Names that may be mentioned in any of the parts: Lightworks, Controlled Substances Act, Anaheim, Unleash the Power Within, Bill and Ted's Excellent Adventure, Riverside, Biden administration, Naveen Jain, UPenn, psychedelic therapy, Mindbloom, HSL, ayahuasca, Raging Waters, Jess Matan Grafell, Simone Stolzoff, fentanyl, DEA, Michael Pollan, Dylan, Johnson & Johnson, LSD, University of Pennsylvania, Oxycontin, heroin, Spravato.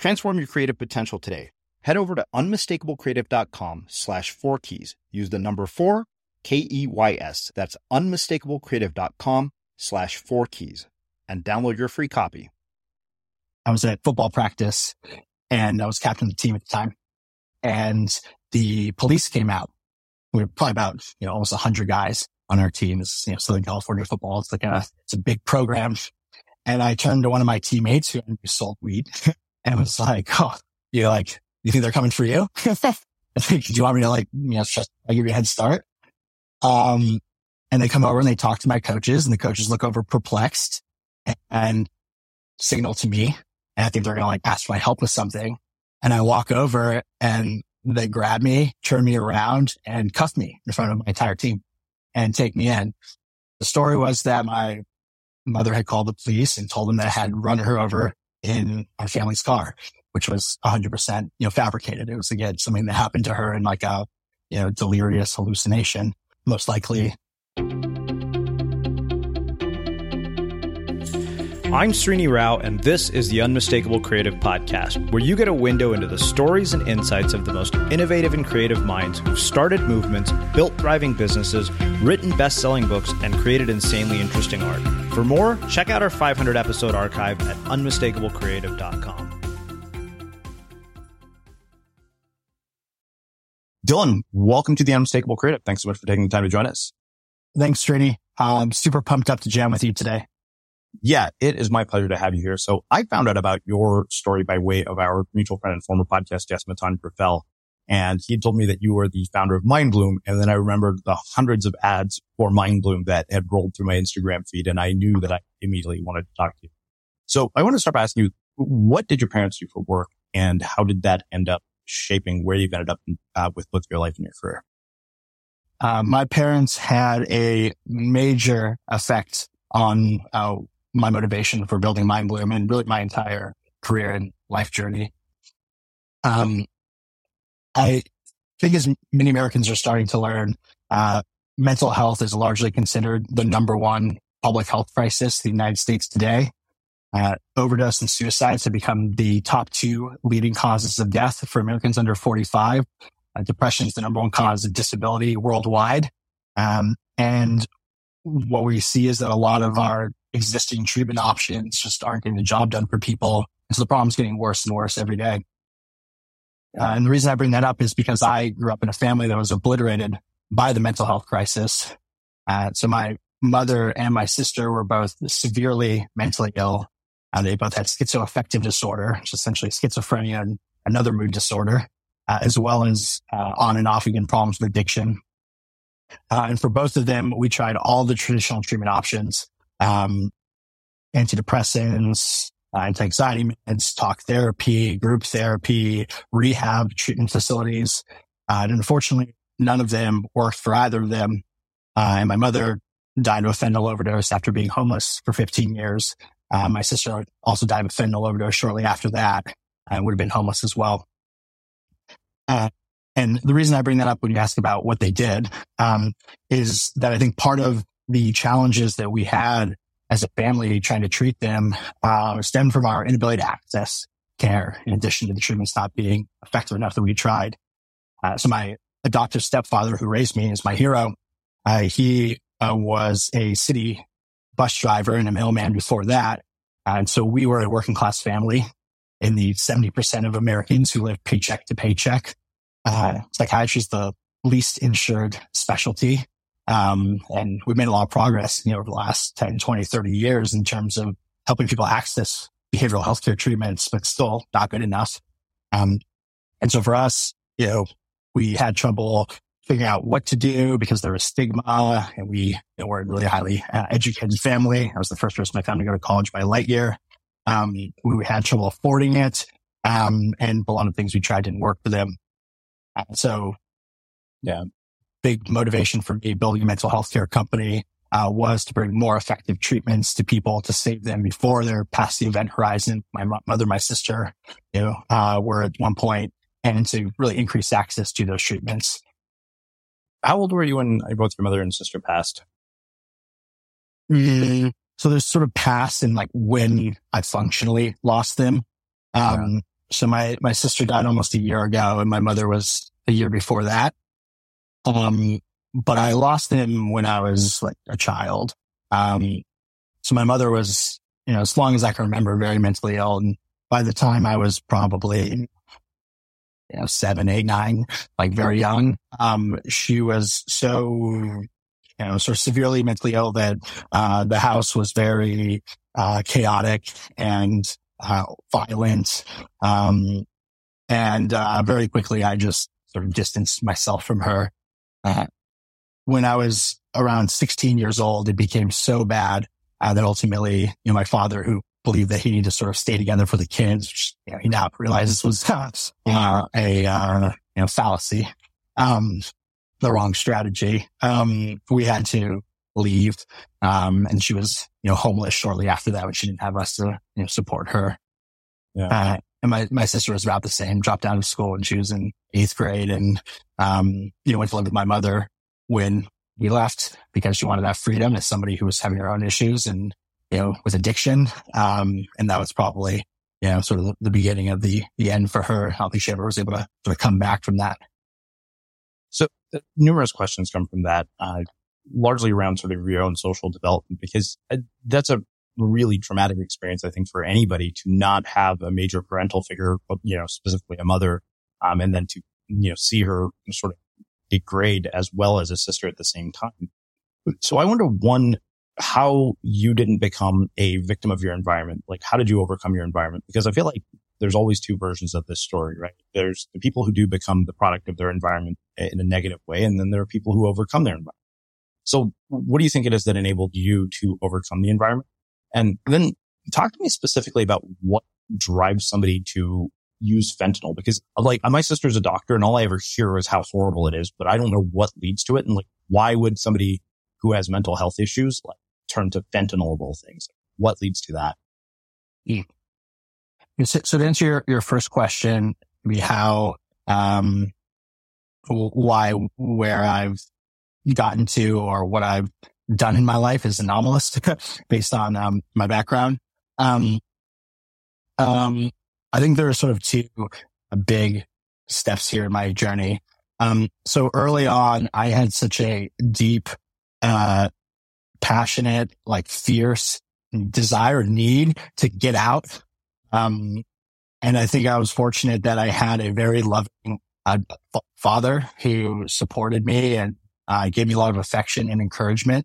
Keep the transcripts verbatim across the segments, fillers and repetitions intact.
Transform your creative potential today. Head over to unmistakable creative dot com slash four keys. Use the number four, K E Y S. That's unmistakable creative dot com slash four keys and download your free copy. I was at football practice and I was captain of the team at the time. And the police came out. We were probably about, you know, almost one hundred guys on our team. It's, you know, Southern California football. It's like a, it's a big program. And I turned to one of my teammates who sold weed. And was like, oh, you're like, you think they're coming for you? Do you want me to, like, you know, stress, I give you a head start? Um, and they come over and they talk to my coaches, and the coaches look over perplexed and, and signal to me. And I think they're going to, like, ask for my help with something. And I walk over and they grab me, turn me around, and cuff me in front of my entire team and take me in. The story was that my mother had called the police and told them that I had run her over in our family's car, which was one hundred percent, you know, fabricated. It was, again, something that happened to her in, like, a, you know, delirious hallucination, most likely. I'm Srini Rao, and this is the Unmistakable Creative Podcast, where you get a window into the stories and insights of the most innovative and creative minds who've started movements, built thriving businesses, written best-selling books, and created insanely interesting art. For more, check out our five hundred episode archive at unmistakable creative dot com. Dylan, welcome to the Unmistakable Creative. Thanks so much for taking the time to join us. Thanks, Srini. I'm super pumped up to jam with you today. Yeah, it is my pleasure to have you here. So I found out about your story by way of our mutual friend and former podcast, Jess Matan Grafell. And he told me that you were the founder of Mindbloom. And then I remembered the hundreds of ads for Mindbloom that had rolled through my Instagram feed. And I knew that I immediately wanted to talk to you. So I want to start by asking you, what did your parents do for work? And how did that end up shaping where you've ended up in, uh, with both your life and your career? Uh, my parents had a major effect on uh, my motivation for building Mindbloom and really my entire career and life journey. Um, I think as many Americans are starting to learn, uh, mental health is largely considered the number one public health crisis in the United States today. Uh, overdose and suicides have become the top two leading causes of death for Americans under forty-five. Uh, depression is the number one cause of disability worldwide. Um, and what we see is that a lot of our existing treatment options just aren't getting the job done for people. And so the problem's getting worse and worse every day. Uh, and the reason I bring that up is because I grew up in a family that was obliterated by the mental health crisis. Uh, so my mother and my sister were both severely mentally ill. Uh, they both had schizoaffective disorder, which is essentially schizophrenia and another mood disorder, uh, as well as uh, on and off again problems with addiction. Uh, and for both of them, we tried all the traditional treatment options, um, antidepressants, uh, anti-anxiety meds, talk therapy, group therapy, rehab, treatment facilities. Uh, and unfortunately, none of them worked for either of them. Uh, and my mother died of a fentanyl overdose after being homeless for fifteen years. Uh, my sister also died of a fentanyl overdose shortly after that and would have been homeless as well. Uh, And the reason I bring that up when you ask about what they did um, is that I think part of the challenges that we had as a family trying to treat them uh, stemmed from our inability to access care, in addition to the treatments not being effective enough that we tried. Uh, so my adoptive stepfather who raised me is my hero. Uh, he uh, was a city bus driver and a mailman before that. And so we were a working class family in the seventy percent of Americans who live paycheck to paycheck. Uh, psychiatry is the least insured specialty. Um, and we've made a lot of progress, you know, over the last ten, twenty, thirty years in terms of helping people access behavioral healthcare treatments, but still not good enough. Um, and so for us, you know, we had trouble figuring out what to do because there was stigma, and we you know, were a really highly uh, educated family. I was the first person in my family to go to college by light year. Um, we had trouble affording it. Um, and a lot of things we tried didn't work for them. Uh, so, yeah. Big motivation for me building a mental health care company uh, was to bring more effective treatments to people, to save them before they're past the event horizon. My mother, my sister, you know, uh, were at one point, and to really increase access to those treatments. How old were you when both your mother and sister passed? Mm-hmm. So there's sort of past and like when I functionally lost them. Um, yeah. So my, my sister died almost a year ago, and my mother was a year before that. Um, but I lost him when I was like a child. Um, so my mother was, you know, as long as I can remember, very mentally ill. And by the time I was probably, you know, seven, eight, nine, like very young, um, she was so, you know, sort of severely mentally ill that, uh, the house was very, uh, chaotic and, uh, violent. Um, and, uh, very quickly I just sort of distanced myself from her. Uh, when I was around sixteen years old, it became so bad uh, that ultimately, you know, my father, who believed that he needed to sort of stay together for the kids, which, you know, he now realizes was uh, uh, a uh, you know fallacy, um, the wrong strategy. Um, we had to leave, um, and she was you know homeless shortly after that when she didn't have us to you know support her. Yeah. Uh, And my, my sister was about the same, dropped out of school when she was in eighth grade and, um, you know, went to live with my mother when we left because she wanted that freedom as somebody who was having her own issues and, you know, with addiction. Um, and that was probably, you know, sort of the beginning of the, the end for her. I don't think she ever was able to sort of come back from that. So uh, numerous questions come from that, uh, largely around sort of your own social development, because that's a really traumatic experience, I think, for anybody to not have a major parental figure, you know, specifically a mother, um, and then to, you know, see her sort of degrade as well as a sister at the same time. So I wonder, one, how you didn't become a victim of your environment. Like, how did you overcome your environment? Because I feel like there's always two versions of this story, right? There's the people who do become the product of their environment in a negative way, and then there are people who overcome their environment. So what do you think it is that enabled you to overcome the environment? And then talk to me specifically about what drives somebody to use fentanyl, because like my sister's a doctor and all I ever hear is how horrible it is, but I don't know what leads to it. And like, why would somebody who has mental health issues like turn to fentanyl of all things? What leads to that? Yeah. So, so to answer your, your first question, be how, um, why, where I've gotten to or what I've done in my life is anomalous based on um, my background. Um, um, I think there are sort of two big steps here in my journey. Um, so early on, I had such a deep, uh, passionate, like fierce desire, need to get out. Um, and I think I was fortunate that I had a very loving uh, f- father who supported me and uh, gave me a lot of affection and encouragement.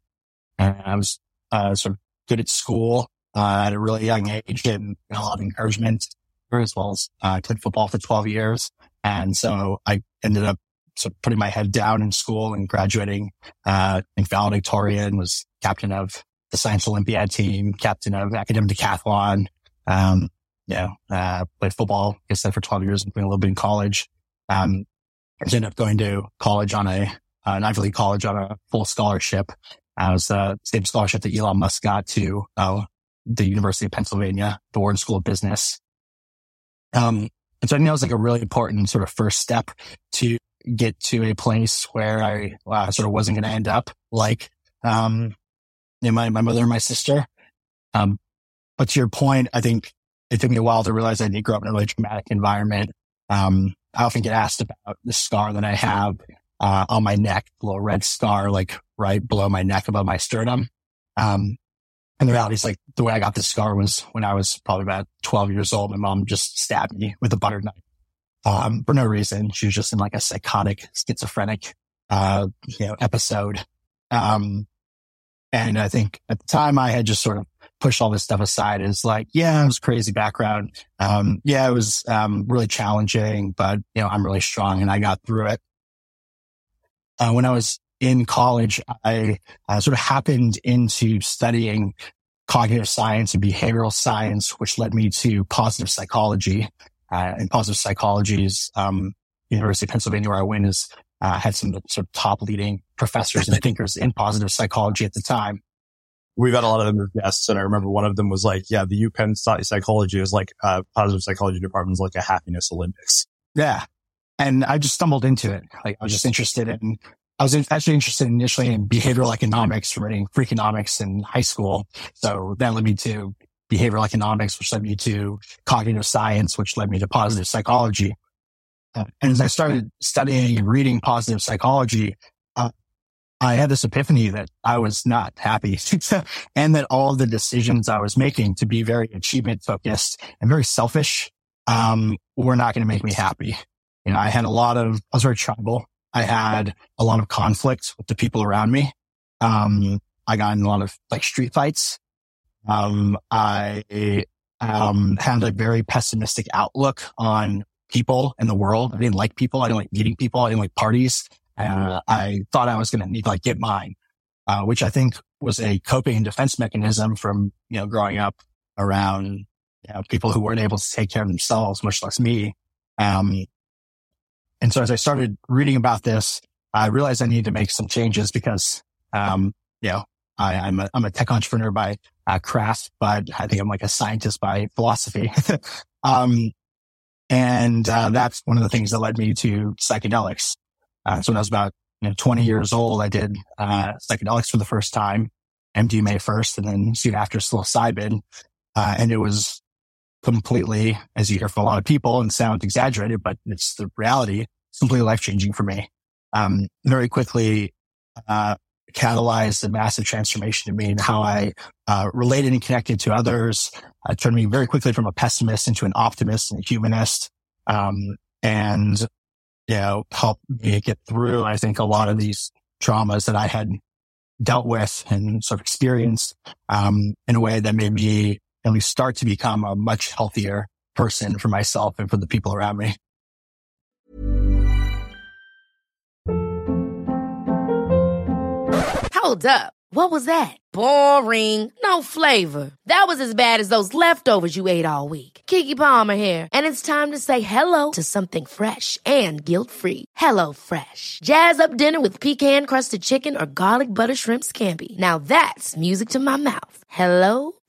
And I was uh, sort of good at school uh, at a really young age and a lot of encouragement, as well as I uh, played football for twelve years. And so I ended up sort of putting my head down in school and graduating uh, in valedictorian, was captain of the Science Olympiad team, captain of academic decathlon. Um, you know, uh, played football, like I said, for twelve years and played a little bit in college. Um, I ended up going to college on a, uh, an Ivy League college on a full scholarship. I was the uh, same scholarship that Elon Musk got to uh, the University of Pennsylvania, the Wharton School of Business. Um, and so I think that was like a really important sort of first step to get to a place where I uh, sort of wasn't going to end up like um, you know, my, my mother and my sister. Um, but to your point, I think it took me a while to realize I did grow up in a really traumatic environment. Um, I often get asked about the scar that I have uh, on my neck, a little red scar, like right below my neck above my sternum. Um, and the reality is like the way I got this scar was when I was probably about twelve years old, my mom just stabbed me with a butter knife. Um, for no reason. She was just in like a psychotic, schizophrenic uh, you know, episode. Um, and I think at the time I had just sort of pushed all this stuff aside. It's like, yeah, it was a crazy background. Um, yeah, it was, um, really challenging, but you know, I'm really strong and I got through it. Uh, when I was in college, I uh, sort of happened into studying cognitive science and behavioral science, which led me to positive psychology. Uh, and positive psychology is, um, University of Pennsylvania, where I went, is, uh, had some sort of top leading professors and thinkers in positive psychology at the time. We've had a lot of them as guests, and I remember one of them was like, yeah, the UPenn psychology is like, uh, positive psychology department is like a happiness Olympics. Yeah. And I just stumbled into it. Like, I was just interested in, I was actually interested initially in behavioral economics from reading Freakonomics in high school. So that led me to behavioral economics, which led me to cognitive science, which led me to positive psychology. Uh, and as I started studying and reading positive psychology, uh, I had this epiphany that I was not happy and that all the decisions I was making to be very achievement focused and very selfish, um, were not going to make me happy. You know, I had a lot of, I was very tribal. I had a lot of conflict with the people around me. Um, I got in a lot of like street fights. Um, I, um, had a very pessimistic outlook on people in the world. I didn't like people. I didn't like meeting people. I didn't like parties. Uh, I thought I was going to need to like get mine, uh, which I think was a coping and defense mechanism from, you know, growing up around, you know, people who weren't able to take care of themselves, much less me. Um, And so as I started reading about this, I realized I needed to make some changes because, um, you know, I, I'm a, I'm a tech entrepreneur by uh, craft, but I think I'm like a scientist by philosophy. um, and, uh, that's one of the things that led me to psychedelics. Uh, so when I was about you know, twenty years old, I did, uh, psychedelics for the first time, M D M A first, and then soon after psilocybin. Uh, and it was completely, as you hear from a lot of people and sounds exaggerated, but it's the reality, simply life-changing for me. Um, very quickly, uh, catalyzed a massive transformation in me and how I, uh, related and connected to others. It turned me very quickly from a pessimist into an optimist and a humanist. Um, and, you know, helped me get through, I think, a lot of these traumas that I had dealt with and sort of experienced, um, in a way that made me at least start to become a much healthier person for myself and for the people around me. Hold up. What was that? Boring. No flavor. That was as bad as those leftovers you ate all week. Keke Palmer here. And it's time to say hello to something fresh and guilt-free. Hello Fresh. Jazz up dinner with pecan-crusted chicken or garlic butter shrimp scampi. Now that's music to my mouth. Hello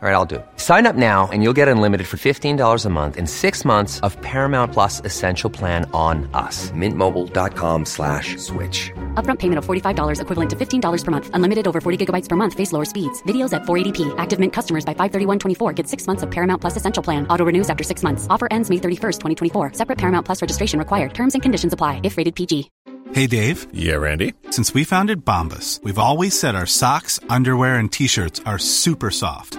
All right, I'll do it. Sign up now and you'll get unlimited for fifteen dollars a month and six months of Paramount Plus Essential Plan on us. Mintmobile.com slash switch. Upfront payment of forty-five dollars equivalent to fifteen dollars per month. Unlimited over forty gigabytes per month. Face lower speeds. Videos at four eighty p. Active Mint customers by five thirty-one twenty-four get six months of Paramount Plus Essential Plan. Auto renews after six months. Offer ends May thirty-first, twenty twenty-four. Separate Paramount Plus registration required. Terms and conditions apply if rated P G. Hey, Dave. Yeah, Randy. Since we founded Bombas, we've always said our socks, underwear, and T-shirts are super soft.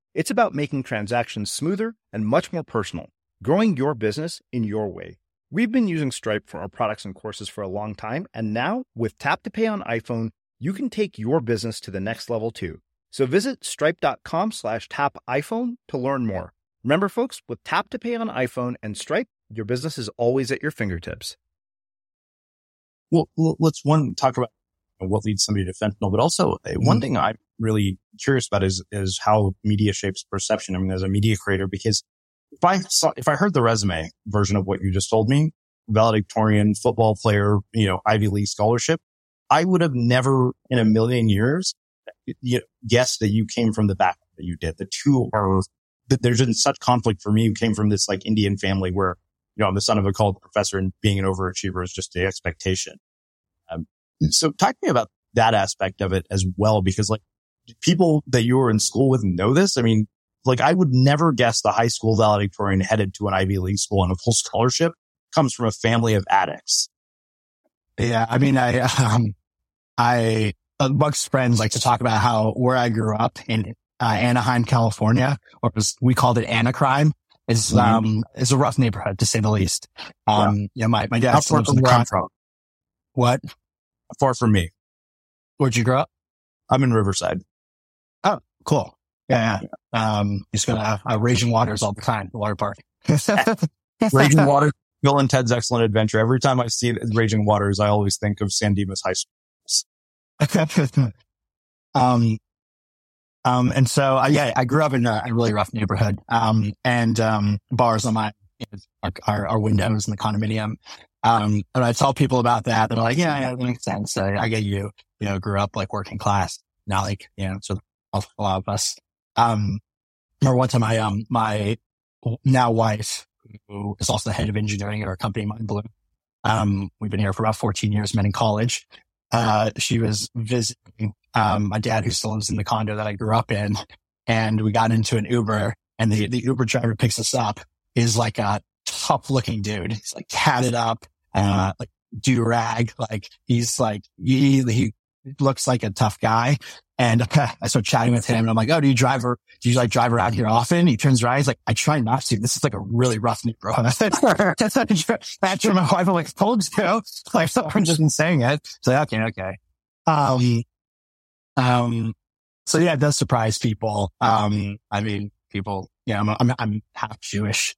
It's about making transactions smoother and much more personal, growing your business in your way. We've been using Stripe for our products and courses for a long time, and now with Tap to Pay on iPhone, you can take your business to the next level too. So visit stripe.com slash tap iPhone to learn more. Remember, folks, with Tap to Pay on iPhone and Stripe, your business is always at your fingertips. Well, let's one talk about what leads somebody to fentanyl, but also mm-hmm. one thing I'm really curious about is is how media shapes perception. I mean, as a media creator, because if I saw, if I heard the resume version of what you just told me, valedictorian, football player, you know, Ivy League scholarship, I would have never in a million years you know, guessed that you came from the background that you did. The two are, that there's been such conflict for me. You came from this like Indian family where, you know, I'm the son of a college professor and being an overachiever is just the expectation. Um, so talk to me about that aspect of it as well, because like people that you were in school with know this. I mean, like I would never guess the high school valedictorian headed to an Ivy League school on a full scholarship comes from a family of addicts. Yeah. I mean, I, um, I amongst friends like to talk about how where I grew up in uh, Anaheim, California, or was, we called it Anacrime, is um mm-hmm. is a rough neighborhood to say the least. Um, yeah, yeah my my dad lives in the country. What? Far from me. Where'd you grow up? I'm in Riverside. Oh, cool. Yeah, yeah. yeah. Um, just gonna uh, Raging Waters all the time. The water park. Raging Waters. Bill and Ted's Excellent Adventure. Every time I see it as Raging Waters, I always think of San Dimas High School. um, um, and so, uh, yeah, I grew up in a, a really rough neighborhood. Um, and, um, bars on my, our, our, our windows in the condominium. Um, and I tell people about that. They're like, yeah, yeah, that makes sense. I, I get you, you know, grew up like working class, not like, you know, so a lot of us. Um, remember one time I, um, my now wife, who is also the head of engineering at our company, Mindbloom. Um, we've been here for about fourteen years, met in college. Uh, she was visiting, um, my dad, who still lives in the condo that I grew up in. And we got into an Uber, and the, the Uber driver picks us up, is like a tough looking dude. He's like tatted up, uh, like do rag. Like he's like, he, he looks like a tough guy. And I started chatting with him, and I'm like, oh, do you drive her? Do you like drive around here often? He turns around. He's like, I try not to. This is like a really rough neighborhood. I said, that's not a match for my wife. I'm like, told you. Like, so I'm just been saying it. It's like, okay, okay. Um, um, so yeah, it does surprise people. Um, I mean, people, you know, I'm, I'm, I'm half Jewish,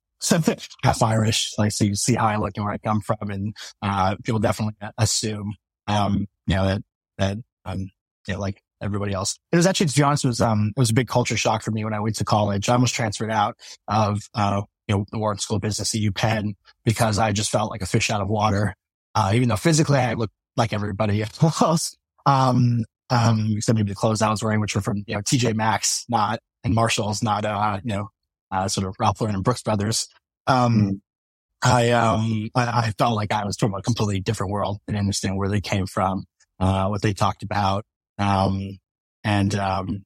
half Irish. Like, so you see how I look and where I come from. And, uh, people definitely assume, um, you know, that, that, um, you know, like, everybody else. It was actually, to be honest, it was, um, it was a big culture shock for me when I went to college. I almost transferred out of, uh, you know, the Wharton School of Business at UPenn because I just felt like a fish out of water. Uh, even though physically I looked like everybody else. Um, um, except maybe the clothes I was wearing, which were from, you know, T J Maxx, not, and Marshall's, not, uh, you know, uh, sort of Ralph Lauren and Brooks Brothers. Um, mm-hmm. I, um, I, I felt like I was from a completely different world and understand where they came from, uh, what they talked about. Um, and, um,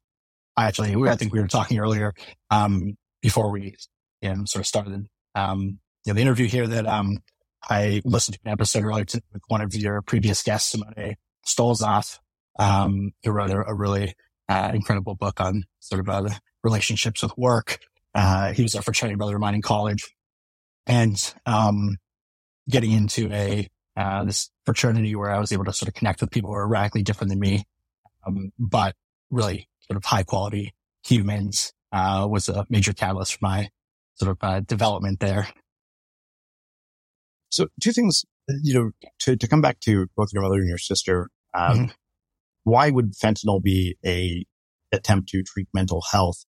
I actually, we, I think we were talking earlier, um, before we, you know, sort of started, um, you know, the interview here that, um, I listened to an episode earlier today with one of your previous guests, Simone Stolzoff, um, who wrote a, a really, uh, incredible book on sort of, uh, relationships with work. Uh, he was our fraternity brother of mine in college, and, um, getting into a, uh, this fraternity where I was able to sort of connect with people who are radically different than me. Um, but really sort of high quality humans, uh, was a major catalyst for my sort of, uh, development there. So two things, you know, to, to come back to both your mother and your sister, um, mm-hmm. why would fentanyl be a attempt to treat mental health?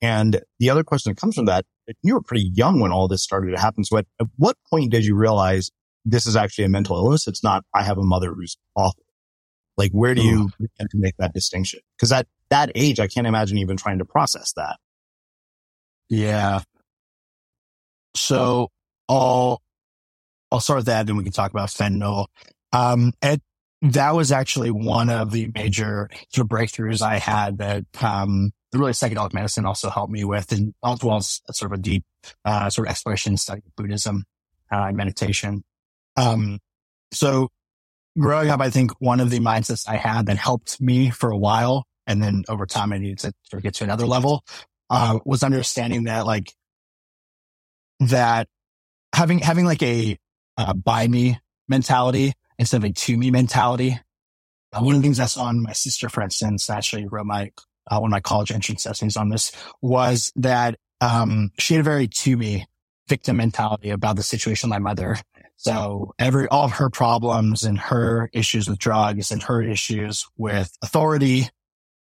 And the other question that comes from that, you were pretty young when all this started to happen. So at, at what point did you realize this is actually a mental illness? It's not, I have a mother who's awful. Like, where do you begin to make that distinction? Because at that age, I can't imagine even trying to process that. Yeah. So I'll, I'll start with that, then we can talk about fentanyl. Um, and that was actually one of the major sort of breakthroughs I had that, um, really psychedelic medicine also helped me with, and as well as sort of a deep, uh, sort of exploration and study of Buddhism, uh, meditation. Um, so growing up, I think one of the mindsets I had that helped me for a while, and then over time I needed to sort of get to another level, uh, was understanding that like, that having, having like a, uh, by me mentality instead of a to me mentality. Uh, one of the things I saw on my sister, for instance, actually wrote my, uh, one of my college entrance essays on this, was that, um, she had a very to me victim mentality about the situation with my mother. So every, all of her problems and her issues with drugs and her issues with authority,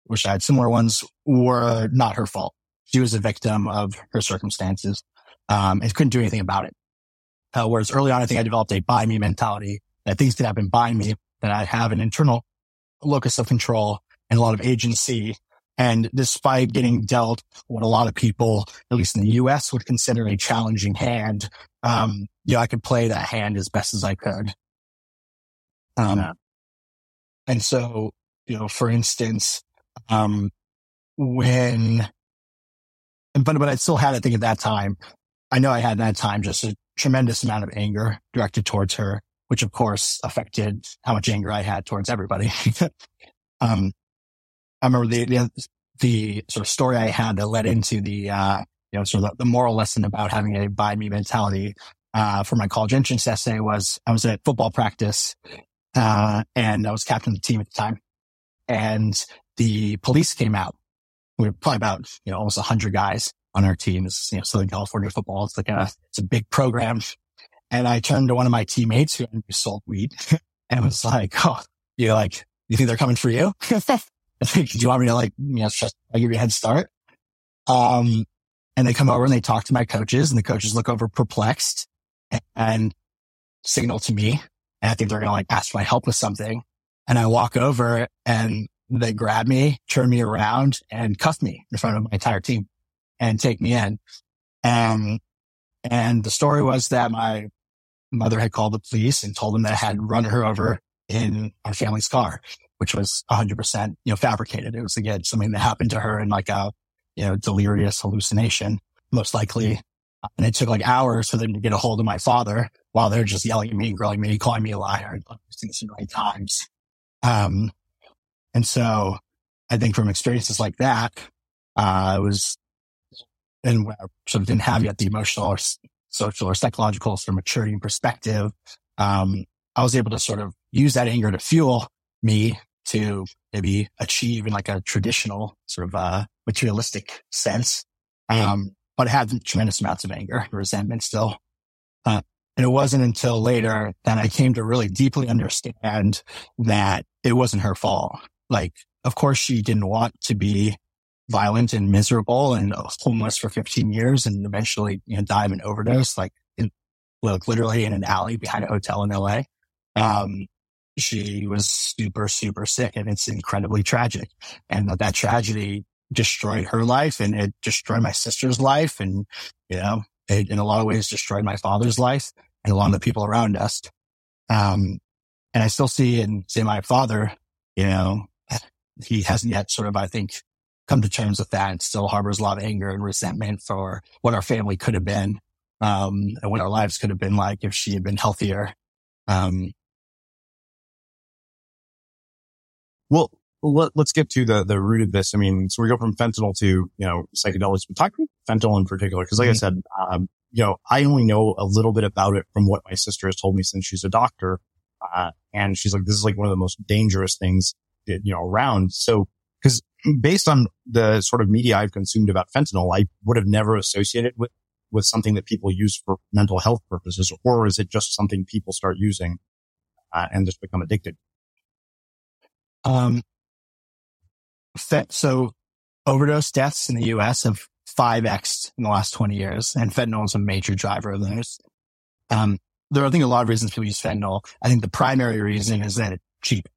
which I had similar ones, were not her fault. She was a victim of her circumstances, um, and couldn't do anything about it. Uh, whereas early on, I think I developed a by me mentality that things could happen by me, that I have an internal locus of control and a lot of agency. And despite getting dealt what a lot of people, at least in the U S, would consider a challenging hand, um, you know, I could play that hand as best as I could. Um, and so, you know, for instance, um, when, but, but I still had, I think at that time, I know I had at that time just a tremendous amount of anger directed towards her, which of course affected how much anger I had towards everybody. um, I remember the, the, the sort of story I had that led into the, uh, you know, sort of the, the moral lesson about having a by me mentality, uh, for my college entrance essay was I was at football practice, uh, and I was captain of the team at the time, and the police came out. We were probably about, you know, almost a hundred guys on our team. It's, you know, Southern California football. It's like a, it's a big program. And I turned to one of my teammates who sold weed and was like, oh, you're like, you think they're coming for you? Do you want me to like, you know, just, I give you a head start? Um, and they come over and they talk to my coaches, and the coaches look over perplexed and, and signal to me. And I think they're going to like ask for my help with something. And I walk over and they grab me, turn me around, and cuff me in front of my entire team and take me in. Um, and the story was that my mother had called the police and told them that I had run her over in our family's car, which was one hundred percent, you know, fabricated. It was, again, something that happened to her in like a, you know, delirious hallucination, most likely. And it took like hours for them to get a hold of my father while they're just yelling at me and grilling me, calling me a liar and using this in many times. Um, and so I think from experiences like that, uh, it was, and I sort of didn't have yet the emotional or social or psychological sort of maturity and perspective, um, I was able to sort of use that anger to fuel me to maybe achieve in like a traditional sort of uh materialistic sense. Um, but I had tremendous amounts of anger, resentment still. Uh, and it wasn't until later that I came to really deeply understand that it wasn't her fault. Like, of course she didn't want to be violent and miserable and homeless for fifteen years and eventually, you know, die of an overdose, like in, like literally in an alley behind a hotel in L A. Um, She was super, super sick, and it's incredibly tragic. And that tragedy destroyed her life, and it destroyed my sister's life, and, you know, it in a lot of ways destroyed my father's life and a lot of the people around us. Um, and I still see and say my father, you know, he hasn't yet sort of, I think, come to terms with that, and still harbors a lot of anger and resentment for what our family could have been, um, and what our lives could have been like if she had been healthier. Um, Well, let, let's get to the, the root of this. I mean, so we go from fentanyl to, you know, psychedelics, but talk about fentanyl in particular. Cause like mm-hmm. I said, um, you know, I only know a little bit about it from what my sister has told me since she's a doctor. Uh, and she's like, this is like one of the most dangerous things, that, you know, around. So, cause based on the sort of media I've consumed about fentanyl, I would have never associated it with, with something that people use for mental health purposes, or is it just something people start using, uh, and just become addicted? Um, so overdose deaths in the U S have five X'd in the last twenty years, and fentanyl is a major driver of those. Um, there are, I think, a lot of reasons people use fentanyl. I think the primary reason is that it's cheap.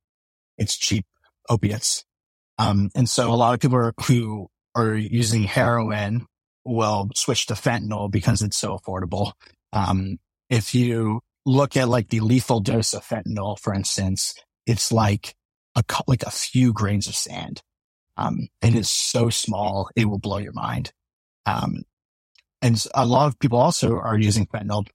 It's cheap opiates. Um, and so a lot of people are, who are using heroin will switch to fentanyl because it's so affordable. Um, if you look at like the lethal dose of fentanyl, for instance, it's like a, like a few grains of sand. Um, it is so small, it will blow your mind. Um, and a lot of people also are using fentanyl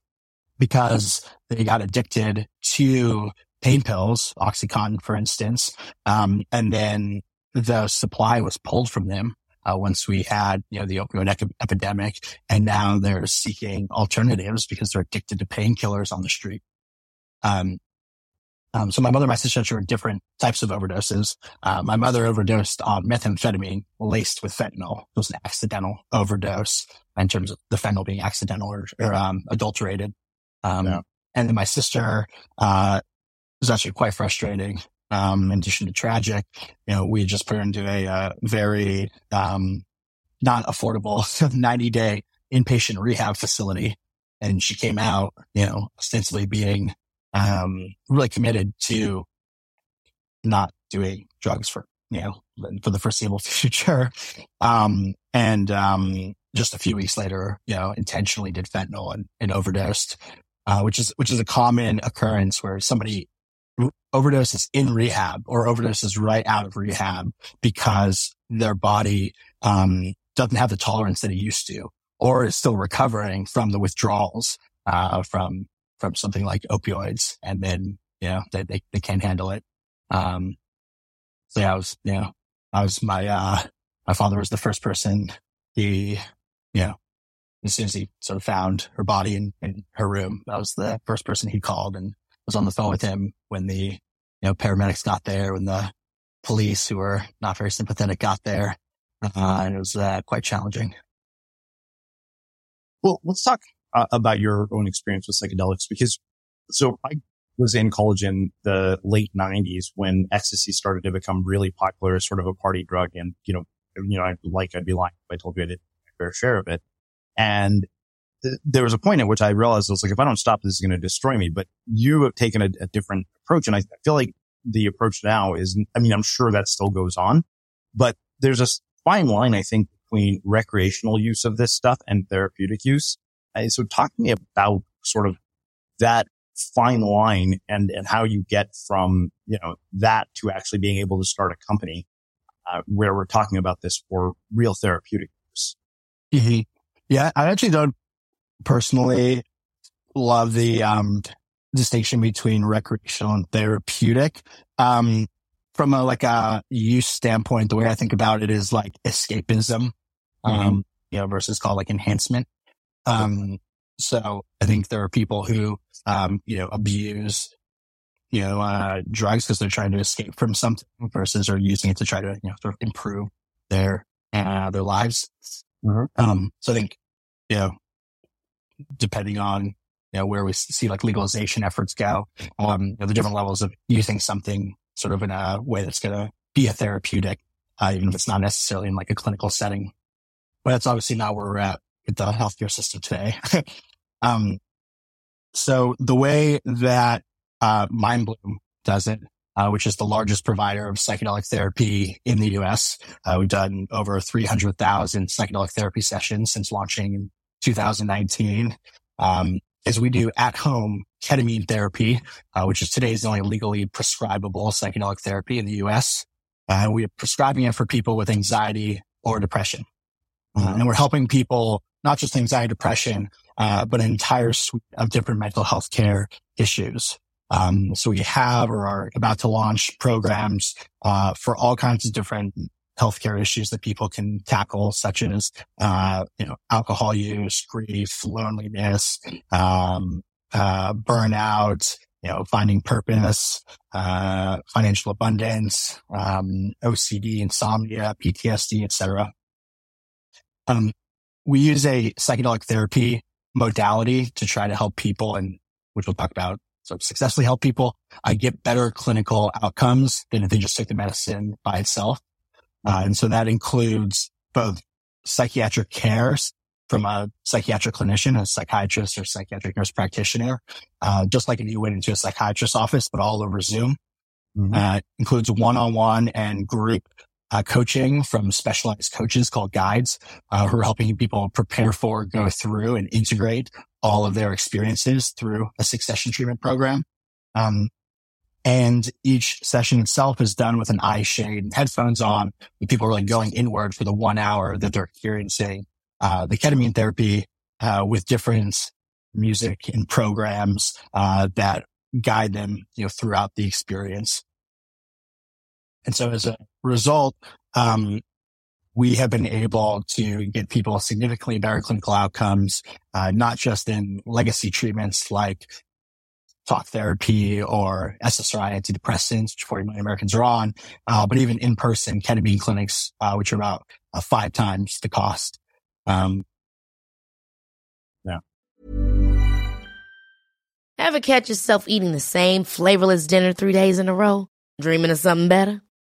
because they got addicted to pain pills, OxyContin, for instance. Um, and then the supply was pulled from them uh, once we had, you know, the opioid ec- epidemic. And now they're seeking alternatives because they're addicted to painkillers on the street. Um, Um, so my mother and my sister were different types of overdoses. Uh, my mother overdosed on methamphetamine laced with fentanyl. It was an accidental overdose in terms of the fentanyl being accidental or, or um, adulterated. Um, yeah. And then my sister uh, was actually quite frustrating. Um, in addition to tragic, you know, we just put her into a uh, very um, not affordable ninety-day inpatient rehab facility. And she came out, you know, ostensibly being um really committed to not doing drugs for, you know, for the foreseeable future. Um and um just a few weeks later, you know, intentionally did fentanyl and, and overdosed, uh which is which is a common occurrence where somebody overdoses in rehab or overdoses right out of rehab because their body um doesn't have the tolerance that it used to, or is still recovering from the withdrawals uh from from something like opioids, and then, you know, they, they, they can't handle it. Um, so yeah, I was, you know, I was my, uh, my father was the first person he, you know, as soon as he sort of found her body in, in her room, that was the first person he called, and was on the phone with him when the, you know, paramedics got there, when the police, who were not very sympathetic, got there. Uh, and it was, uh, quite challenging. Well, let's talk Uh, about your own experience with psychedelics, because so I was in college in the late nineties when ecstasy started to become really popular as sort of a party drug. And, you know, you know, I'd like, I'd be lying if I told you I didn't have my fair share of it. And th- there was a point at which I realized, I was like, if I don't stop, this is going to destroy me. But you have taken a, a different approach. And I feel like the approach now is, I mean, I'm sure that still goes on, but there's a fine line, I think, between recreational use of this stuff and therapeutic use. So talk to me about sort of that fine line and, and how you get from, you know, that to actually being able to start a company uh, where we're talking about this for real therapeutic use. Mm-hmm. Yeah, I actually don't personally love the um, distinction between recreational and therapeutic. Um, from a like a use standpoint, the way I think about it is like escapism, mm-hmm. um, you know, versus called like enhancement. Um, so I think there are people who, um, you know, abuse, you know, uh, drugs because they're trying to escape from something versus are using it to try to, you know, sort of improve their, uh, their lives. Mm-hmm. Um, so I think, you know, depending on, you know, where we see like legalization efforts go, um, you know, the different levels of using something sort of in a way that's going to be a therapeutic, uh, even if it's not necessarily in like a clinical setting, but that's obviously not where we're at with the healthcare system today. um, so the way that uh, Mindbloom does it, uh, which is the largest provider of psychedelic therapy in the U S, uh, we've done over three hundred thousand psychedelic therapy sessions since launching in two thousand nineteen, um, is we do at-home ketamine therapy, uh, which is today's only legally prescribable psychedelic therapy in the U S. Uh, we are prescribing it for people with anxiety or depression. Uh, and we're helping people, not just anxiety, depression, uh, but an entire suite of different mental health care issues. Um, so we have or are about to launch programs uh, for all kinds of different healthcare issues that people can tackle, such as uh, you know, alcohol use, grief, loneliness, um, uh, burnout, you know, finding purpose, uh, financial abundance, um, O C D, insomnia, P T S D, et cetera. Um, we use a psychedelic therapy modality to try to help people, and which we'll talk about, so successfully help people uh, get better clinical outcomes than if they just took the medicine by itself. Uh, and so that includes both psychiatric care from a psychiatric clinician, a psychiatrist or psychiatric nurse practitioner, uh, just like if you went into a psychiatrist's office, but all over Zoom. Mm-hmm. Uh, includes one-on-one and group uh, coaching from specialized coaches called guides, uh, who are helping people prepare for, go through, and integrate all of their experiences through a six-session treatment program. Um, and each session itself is done with an eye shade and headphones on, with people really going inward for the one hour that they're experiencing uh, the ketamine therapy uh, with different music and programs uh, that guide them, you know, throughout the experience. And so as a result, um, we have been able to get people significantly better clinical outcomes, uh, not just in legacy treatments like talk therapy or S S R I antidepressants, which forty million Americans are on, uh, but even in-person ketamine clinics, uh, which are about uh, five times the cost. Um, yeah. Ever catch yourself eating the same flavorless dinner three days in a row? Dreaming of something better?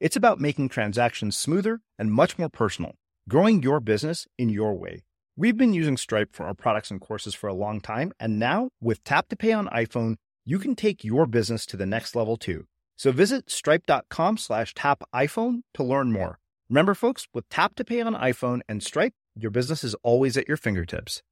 It's about making transactions smoother and much more personal, growing your business in your way. We've been using Stripe for our products and courses for a long time, and now with Tap to Pay on iPhone, you can take your business to the next level too. So visit stripe.com slash tap iPhone to learn more. Remember, folks, with Tap to Pay on iPhone and Stripe, your business is always at your fingertips.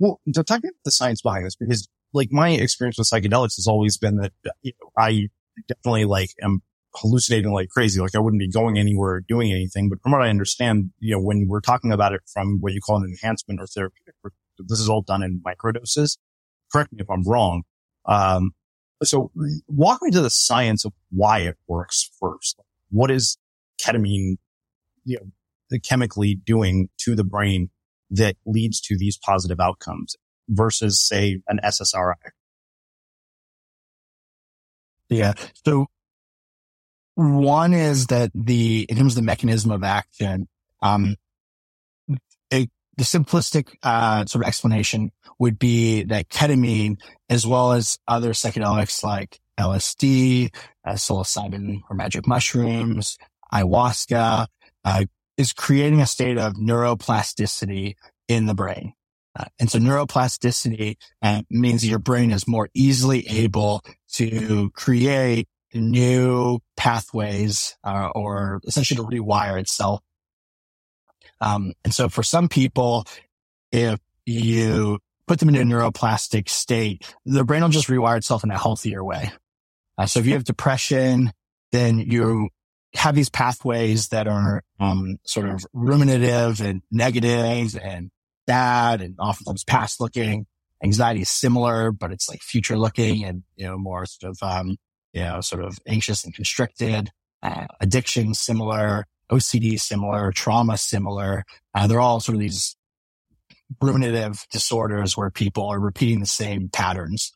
Well, so talking about the science behind this, because like my experience with psychedelics has always been that, you know, I definitely like am hallucinating like crazy. Like I wouldn't be going anywhere or doing anything. But from what I understand, you know, when we're talking about it from what you call an enhancement or therapeutic perspective, this is all done in microdoses. Correct me if I'm wrong. Um, so walk me to the science of why it works first. Like what is ketamine, you know, chemically doing to the brain that leads to these positive outcomes versus, say, an S S R I? Yeah. So one is that the, in terms of the mechanism of action, um, the simplistic uh, sort of explanation would be that ketamine, as well as other psychedelics like L S D, uh, psilocybin or magic mushrooms, ayahuasca, uh, is creating a state of neuroplasticity in the brain. Uh, and so neuroplasticity uh, means that your brain is more easily able to create new pathways uh, or essentially to rewire itself. Um, and so for some people, if you put them in a neuroplastic state, the brain will just rewire itself in a healthier way. Uh, so if you have depression, then you have these pathways that are um, sort of ruminative and negative and bad and oftentimes past looking. Anxiety is similar, but it's like future looking and, you know, more sort of, um, you know, sort of anxious and constricted. Uh, addiction, similar. O C D, similar. Trauma, similar. Uh, they're all sort of these ruminative disorders where people are repeating the same patterns.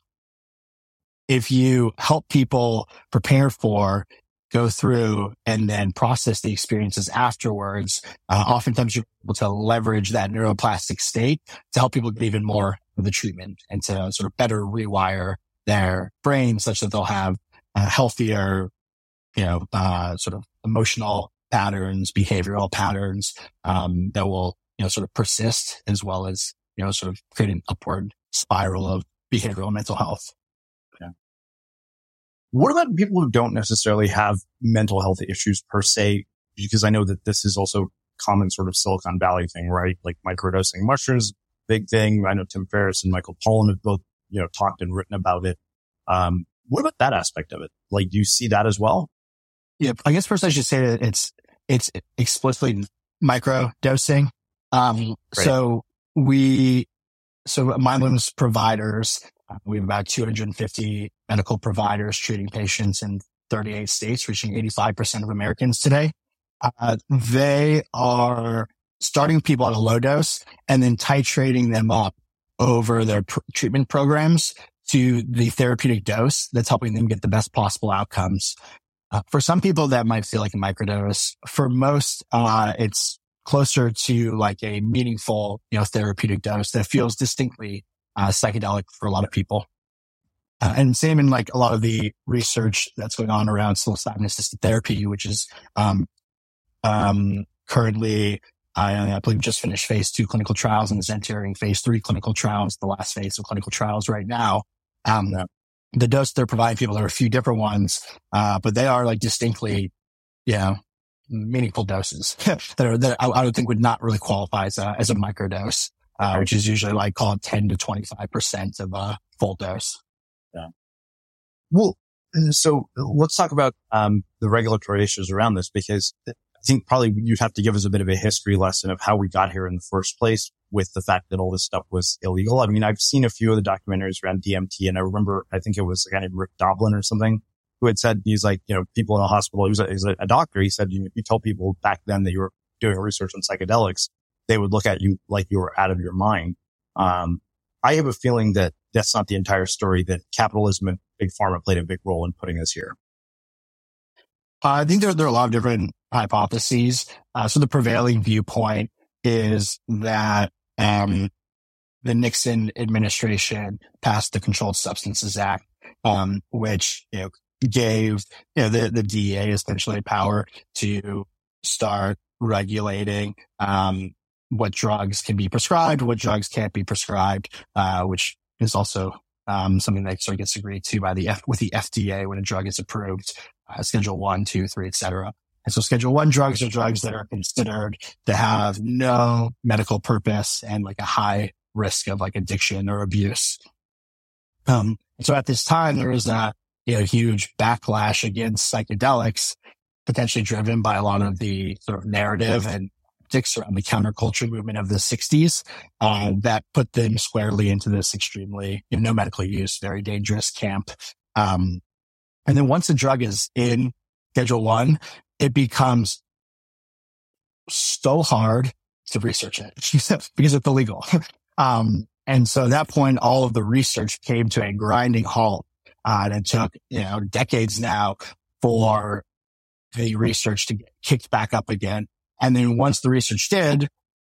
If you help people prepare for, go through, and then process the experiences afterwards, uh, oftentimes you're able to leverage that neuroplastic state to help people get even more of the treatment and to sort of better rewire their brain such that they'll have uh, healthier, you know, uh, sort of emotional patterns, behavioral patterns, um, that will, you know, sort of persist, as well as, you know, sort of create an upward spiral of behavioral and mental health. Yeah. What about people who don't necessarily have mental health issues per se? Because I know that this is also common sort of Silicon Valley thing, right? Like microdosing mushrooms, big thing. I know Tim Ferriss and Michael Pollan have both, you know, talked and written about it. Um, what about that aspect of it? Like, do you see that as well? Yeah, I guess first I should say that it's, it's explicitly microdosing. Um, Great. so we, so Mindbloom's providers, we have about two hundred fifty medical providers treating patients in thirty-eight states, reaching eighty-five percent of Americans today. Uh, they are starting people at a low dose and then titrating them up over their pr- treatment programs to the therapeutic dose that's helping them get the best possible outcomes. Uh, for some people, that might feel like a microdose. For most, uh, it's closer to like a meaningful, you know, therapeutic dose that feels distinctly uh, psychedelic for a lot of people. Uh, and same in like a lot of the research that's going on around psilocybin assisted therapy, which is um, um, currently, I, I believe, just finished phase two clinical trials and is entering phase three clinical trials, the last phase of clinical trials right now. Um, the dose they're providing people, there are a few different ones, uh, but they are like distinctly, you know, meaningful doses that are, that I, I would think would not really qualify as a, as a microdose, uh, which is usually like called ten to twenty-five percent of a full dose. Yeah. Well, so let's talk about, um, the regulatory issues around this, because I think probably you'd have to give us a bit of a history lesson of how we got here in the first place with the fact that all this stuff was illegal. I mean, I've seen a few of the documentaries around D M T, and I remember, I think it was a guy named Rick Doblin or something, who had said, he's like, you know, people in a hospital, he was a, he was a doctor. He said, you, you told people back then that you were doing research on psychedelics, they would look at you like you were out of your mind. Um, I have a feeling that that's not the entire story, that capitalism and big pharma played a big role in putting us here. Uh, I think there, there are a lot of different hypotheses. Uh, so the prevailing viewpoint is that, um, the Nixon administration passed the Controlled Substances Act, um, which, you know, gave, you know, the, the D E A essentially power to start regulating, um, what drugs can be prescribed, what drugs can't be prescribed, uh, which is also, um, something that sort of gets agreed to by the F with the F D A when a drug is approved, uh, schedule one, two, three, et cetera. And so schedule one drugs are drugs that are considered to have no medical purpose and like a high risk of like addiction or abuse. Um, so at this time, there was a, you know, huge backlash against psychedelics, potentially driven by a lot of the sort of narrative and optics around the counterculture movement of the sixties, uh, that put them squarely into this extremely, you know, no medical use, very dangerous camp. Um, and then once a drug is in Schedule One, it becomes so hard to research it because it's illegal. Um, and so at that point, all of the research came to a grinding halt. Uh, and it took, you know, decades now for the research to get kicked back up again. And then once the research did,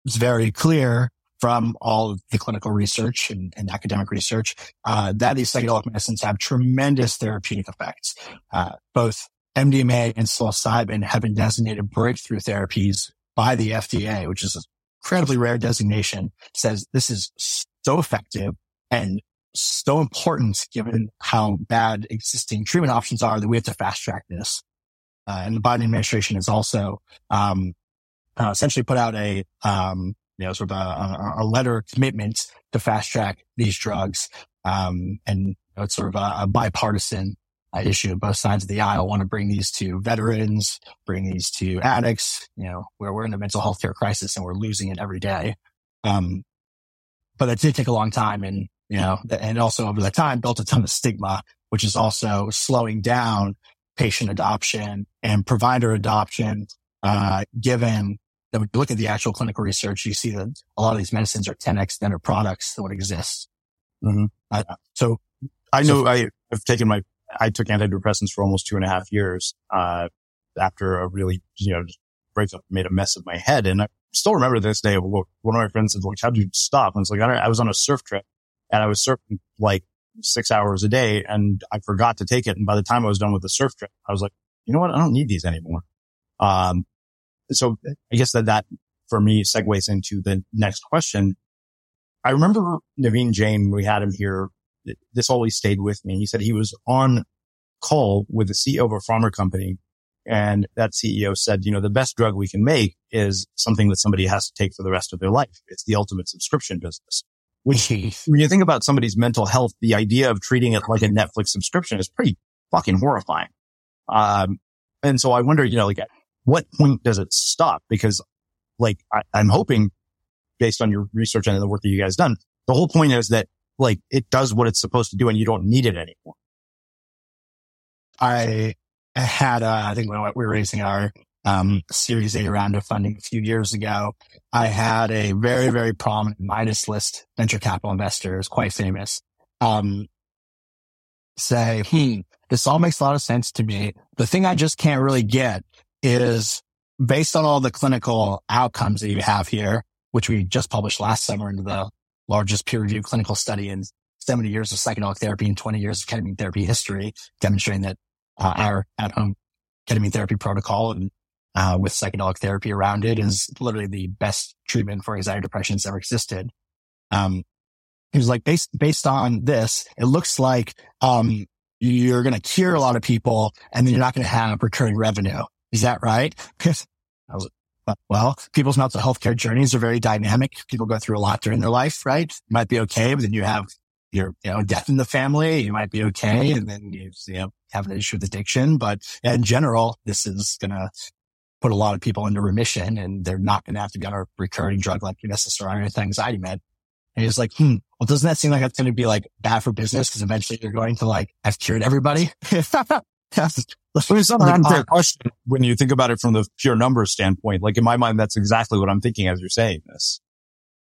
it's very clear from all of the clinical research and, and academic research uh, that these psychedelic medicines have tremendous therapeutic effects. Uh, both M D M A and psilocybin have been designated breakthrough therapies by the F D A, which is an incredibly rare designation. It says this is so effective and so important given how bad existing treatment options are that we have to fast track this. Uh, and the Biden administration has also um, uh, essentially put out a... Um, you know, sort of a, a letter commitment to fast track these drugs. Um, and you know, it's sort of a, a bipartisan uh, issue. Both sides of the aisle want to bring these to veterans, bring these to addicts, you know, where we're in a mental health care crisis and we're losing it every day. Um, but it did take a long time. And, you know, and also over that time built a ton of stigma, which is also slowing down patient adoption and provider adoption, uh, given that when you look at the actual clinical research, you see that a lot of these medicines are ten x better products than what exists. Mm-hmm. Uh, so I know so, I have taken my, I took antidepressants for almost two and a half years, uh, after a really, you know, breakup made a mess of my head. And I still remember this day, one of my friends said, "Look, how do you stop?" And it's like, I, don't, I was on a surf trip and I was surfing like six hours a day and I forgot to take it. And by the time I was done with the surf trip, I was like, you know what? I don't need these anymore. Um, So I guess that that for me segues into the next question. I remember Naveen Jain, we had him here. This always stayed with me. He said he was on call with the C E O of a pharma company. And that C E O said, you know, the best drug we can make is something that somebody has to take for the rest of their life. It's the ultimate subscription business. Which, when you think about somebody's mental health, the idea of treating it like a Netflix subscription is pretty fucking horrifying. Um, and so I wonder, you know, like, what point does it stop? Because, like, I, I'm hoping, based on your research and the work that you guys done, the whole point is that, like, it does what it's supposed to do and you don't need it anymore. I had, uh, I think when we were raising our um Series A round of funding a few years ago, I had a very, very prominent Midas list venture capital investor, who's quite famous, um, say, hmm, this all makes a lot of sense to me. The thing I just can't really get is, based on all the clinical outcomes that you have here, which we just published last summer into the largest peer-reviewed clinical study in seventy years of psychedelic therapy and twenty years of ketamine therapy history, demonstrating that uh, our at-home ketamine therapy protocol and uh, with psychedelic therapy around it is literally the best treatment for anxiety depression that's ever existed. Um, it was like, based based on this, it looks like um you're going to cure a lot of people and then you're not going to have recurring revenue. Is that right? Well, people's mental health care journeys are very dynamic. People go through a lot during their life, right? You might be okay, but then you have your, you know, death in the family. You might be okay, and then you, you know, have an issue with addiction. But in general, this is going to put a lot of people into remission, and they're not going to have to get a recurring drug like an S S R I or anxiety med. And he's like, hmm, well, doesn't that seem like that's going to be, like, bad for business? Because eventually you're going to, like, I've cured everybody. It's an unfair question when you think about it from the pure numbers standpoint. Like, in my mind, that's exactly what I'm thinking as you're saying this.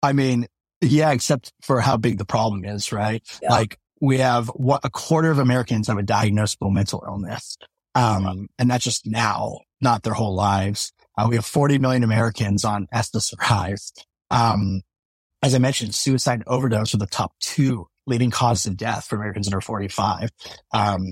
I mean, yeah, except for how big the problem is, right? Yeah. Like, we have what a quarter of Americans have a diagnosable mental illness. Um, and that's just now, not their whole lives. Uh, we have forty million Americans on S S R Is. Um, as I mentioned, suicide and overdose are the top two leading causes of death for Americans under forty-five. Um,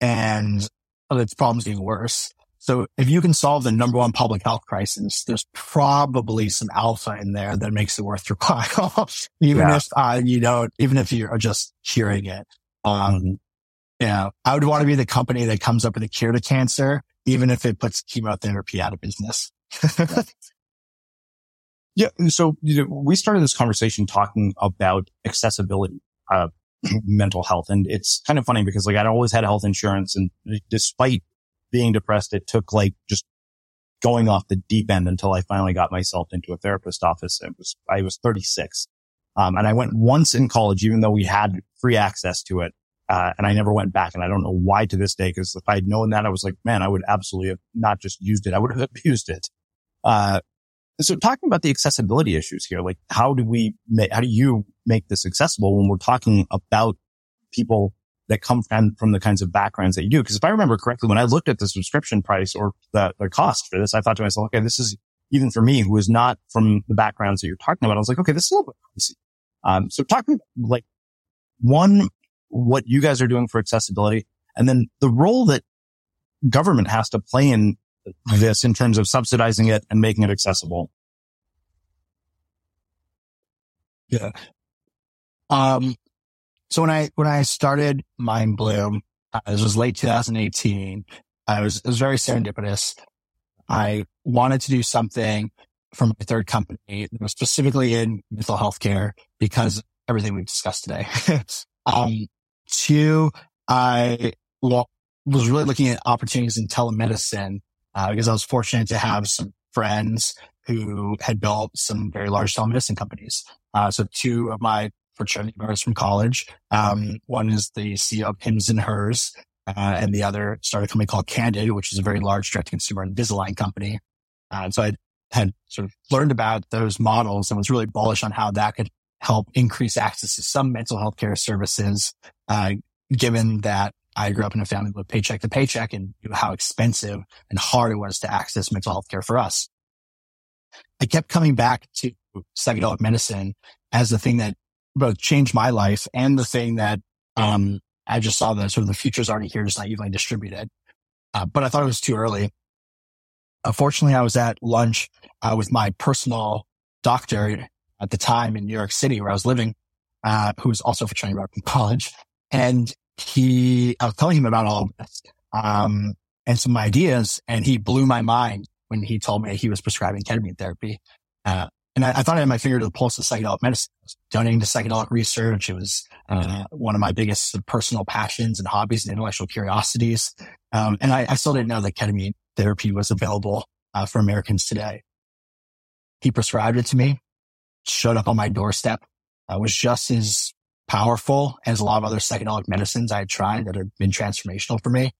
and Oh, its problem's getting worse. So if you can solve the number one public health crisis, there's probably some alpha in there that makes it worth your while, even yeah. if uh, you don't, even if you're just curing it. Um, mm-hmm. You know, I would want to be the company that comes up with a cure to cancer, even if it puts chemotherapy out of business. yeah. yeah. So, you know, we started this conversation talking about accessibility. Uh, mental health. And it's kind of funny because, like, I'd always had health insurance, and despite being depressed, it took, like, just going off the deep end until I finally got myself into a therapist office. It was, I was thirty-six. Um, and I went once in college, even though we had free access to it. Uh, and I never went back. And I don't know why to this day, because if I had known that, I was like, man, I would absolutely have not just used it. I would have abused it. Uh, So talking about the accessibility issues here, like, how do we, ma- how do you make this accessible when we're talking about people that come from, from the kinds of backgrounds that you do? Because if I remember correctly, when I looked at the subscription price or the, the cost for this, I thought to myself, okay, this is even for me, who was not from the backgrounds that you're talking about, I was like, okay, this is a little bit crazy. Um, so talk about, like, one, what you guys are doing for accessibility, and then the role that government has to play in this in terms of subsidizing it and making it accessible. Yeah. Um, so when I, when I started Mindbloom, uh, this was late two thousand eighteen. I was, it was very serendipitous. I wanted to do something for my third company that was specifically in mental health care because of everything we've discussed today. um, two, I lo- was really looking at opportunities in telemedicine, uh, because I was fortunate to have some friends who had built some very large telemedicine companies. Uh, so two of my fraternity members from college, um, one is the C E O of Hims and Hers, uh, and the other started a company called Candid, which is a very large direct-to-consumer Invisalign company. Uh, and so I had sort of learned about those models and was really bullish on how that could help increase access to some mental health care services, uh, given that I grew up in a family with paycheck to paycheck and knew how expensive and hard it was to access mental health care for us. I kept coming back to psychedelic medicine as the thing that both changed my life and the thing that, um, I just saw that sort of the future's already here, just not evenly distributed. Uh, but I thought it was too early. Unfortunately, I was at lunch, uh, with my personal doctor at the time in New York City where I was living, uh, who was also a fraternity brother from college. And he, I was telling him about all of this, um, and some ideas, and he blew my mind when he told me he was prescribing ketamine therapy. Uh, And I, I thought I had my finger to the pulse of psychedelic medicine. I was donating to psychedelic research. It was uh, one of my biggest personal passions and hobbies and intellectual curiosities. Um, and I, I still didn't know that ketamine therapy was available uh, for Americans today. He prescribed it to me, showed up on my doorstep. It was just as powerful as a lot of other psychedelic medicines I had tried that had been transformational for me.